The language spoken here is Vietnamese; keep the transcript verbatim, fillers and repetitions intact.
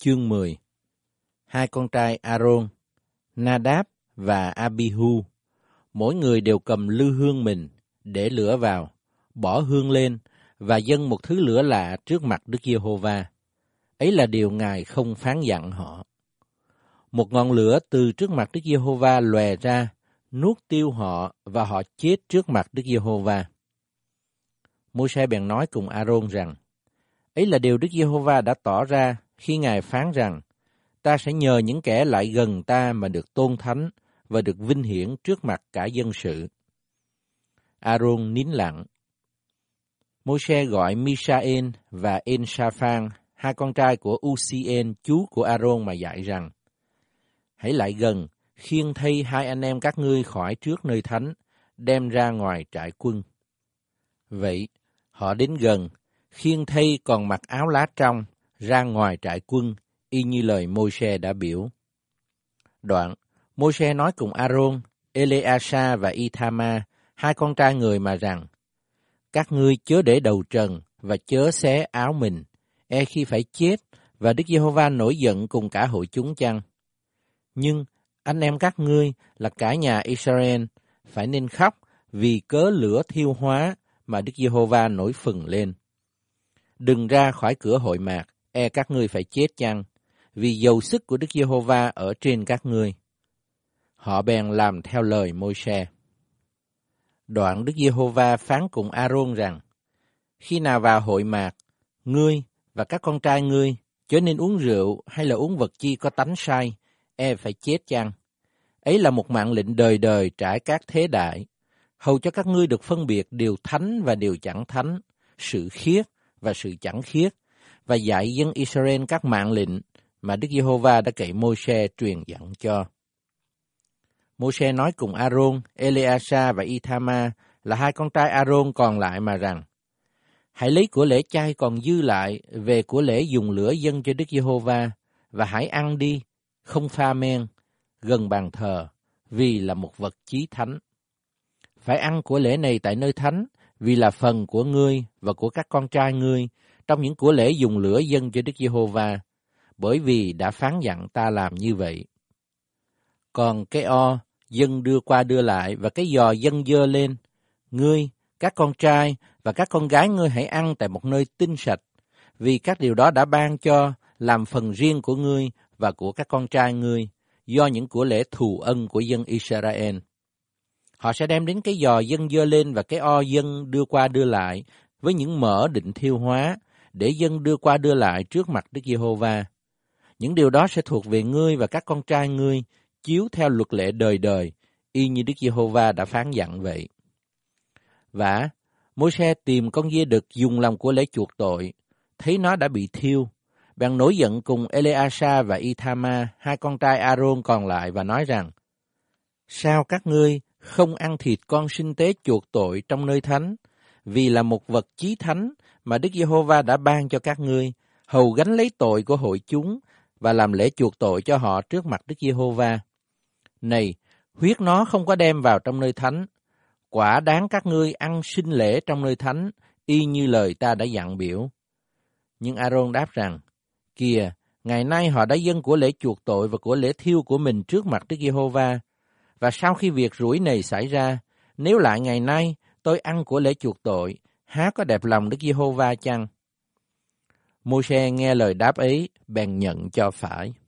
chương mười. Hai con trai A-rôn, Nadab và Abihu, mỗi người đều cầm lư hương mình, để lửa vào, bỏ hương lên và dâng một thứ lửa lạ trước mặt Đức Giê-hô-va. Ấy là điều Ngài không phán dặn họ. Một ngọn lửa từ trước mặt Đức Giê-hô-va lòe ra, nuốt tiêu họ và họ chết trước mặt Đức Giê-hô-va. Môi-se bèn nói cùng A-rôn rằng, ấy là điều Đức Giê-hô-va đã tỏ ra khi Ngài phán rằng, ta sẽ nhờ những kẻ lại gần ta mà được tôn thánh và được vinh hiển trước mặt cả dân sự. A-rôn nín lặng. Môi-se gọi Misha-en và Ên-sa-phan, hai con trai của U-xi-ên, chú của A-rôn mà dạy rằng, hãy lại gần, khiêng thay hai anh em các ngươi khỏi trước nơi thánh, đem ra ngoài trại quân. Vậy, họ đến gần, khiêng thay còn mặc áo lá trong, ra ngoài trại quân, y như lời Môi-se đã biểu. Đoạn, Môi-se nói cùng A-rôn, Ê-li-a-sa và I-tha-ma, hai con trai người mà rằng, các ngươi chớ để đầu trần và chớ xé áo mình, e khi phải chết và Đức Giê-hô-va nổi giận cùng cả hội chúng chăng. Nhưng anh em các ngươi là cả nhà Israel phải nên khóc vì cớ lửa thiêu hóa mà Đức Giê-hô-va nổi phừng lên. Đừng ra khỏi cửa hội mạc, e các ngươi phải chết chăng, vì dầu sức của Đức Giê-hô-va ở trên các ngươi. Họ bèn làm theo lời Môi-se. Đoạn Đức Giê-hô-va phán cùng A-rôn rằng, khi nào vào hội mạc, ngươi và các con trai ngươi chớ nên uống rượu hay là uống vật chi có tánh sai, e phải chết chăng. Ấy là một mạng lệnh đời đời trải các thế đại, hầu cho các ngươi được phân biệt điều thánh và điều chẳng thánh, sự khiết và sự chẳng khiết, và dạy dân Israel các mạng lệnh mà Đức Giê-hô-va đã cậy Môi-se truyền dặn cho. Môi-se nói cùng A-rôn, Ê-li-a-sa và I-tha-ma là hai con trai A-rôn còn lại mà rằng, hãy lấy của lễ chay còn dư lại về của lễ dùng lửa dâng cho Đức Giê-hô-va, và hãy ăn đi, không pha men, gần bàn thờ, vì là một vật chí thánh. Phải ăn của lễ này tại nơi thánh, vì là phần của ngươi và của các con trai ngươi, trong những của lễ dùng lửa dâng cho Đức Giê-hô-va, bởi vì đã phán dặn ta làm như vậy. Còn cái o, dân đưa qua đưa lại và cái giò dân dơ lên, ngươi, các con trai và các con gái ngươi hãy ăn tại một nơi tinh sạch, vì các điều đó đã ban cho làm phần riêng của ngươi và của các con trai ngươi, do những của lễ thù ân của dân Israel. Họ sẽ đem đến cái giò dân dơ lên và cái o dân đưa qua đưa lại với những mỡ định thiêu hóa, để dân đưa qua đưa lại trước mặt Đức Giê-hô-va. Những điều đó sẽ thuộc về ngươi và các con trai ngươi, chiếu theo luật lệ đời đời, y như Đức Giê-hô-va đã phán dặn vậy. Vả, Môi-se tìm con dê đực dùng làm của lễ chuộc tội, thấy nó đã bị thiêu, bèn nổi giận cùng Ê-li-a-sa và I-tha-ma, hai con trai A-rôn còn lại và nói rằng, sao các ngươi không ăn thịt con sinh tế chuộc tội trong nơi thánh, vì là một vật chí thánh mà Đức Giê-hô-va đã ban cho các ngươi, hầu gánh lấy tội của hội chúng và làm lễ chuộc tội cho họ trước mặt Đức Giê-hô-va. Này, huyết nó không có đem vào trong nơi thánh, quả đáng các ngươi ăn sinh lễ trong nơi thánh, y như lời ta đã dặn biểu. Nhưng A-rôn đáp rằng, kìa, ngày nay họ đã dâng của lễ chuộc tội và của lễ thiêu của mình trước mặt Đức Giê-hô-va, và sau khi việc rủi này xảy ra, nếu lại ngày nay tôi ăn của lễ chuộc tội, há có đẹp lòng Đức Giê-hô-va chăng? Môi-se nghe lời đáp ấy, bèn nhận cho phải.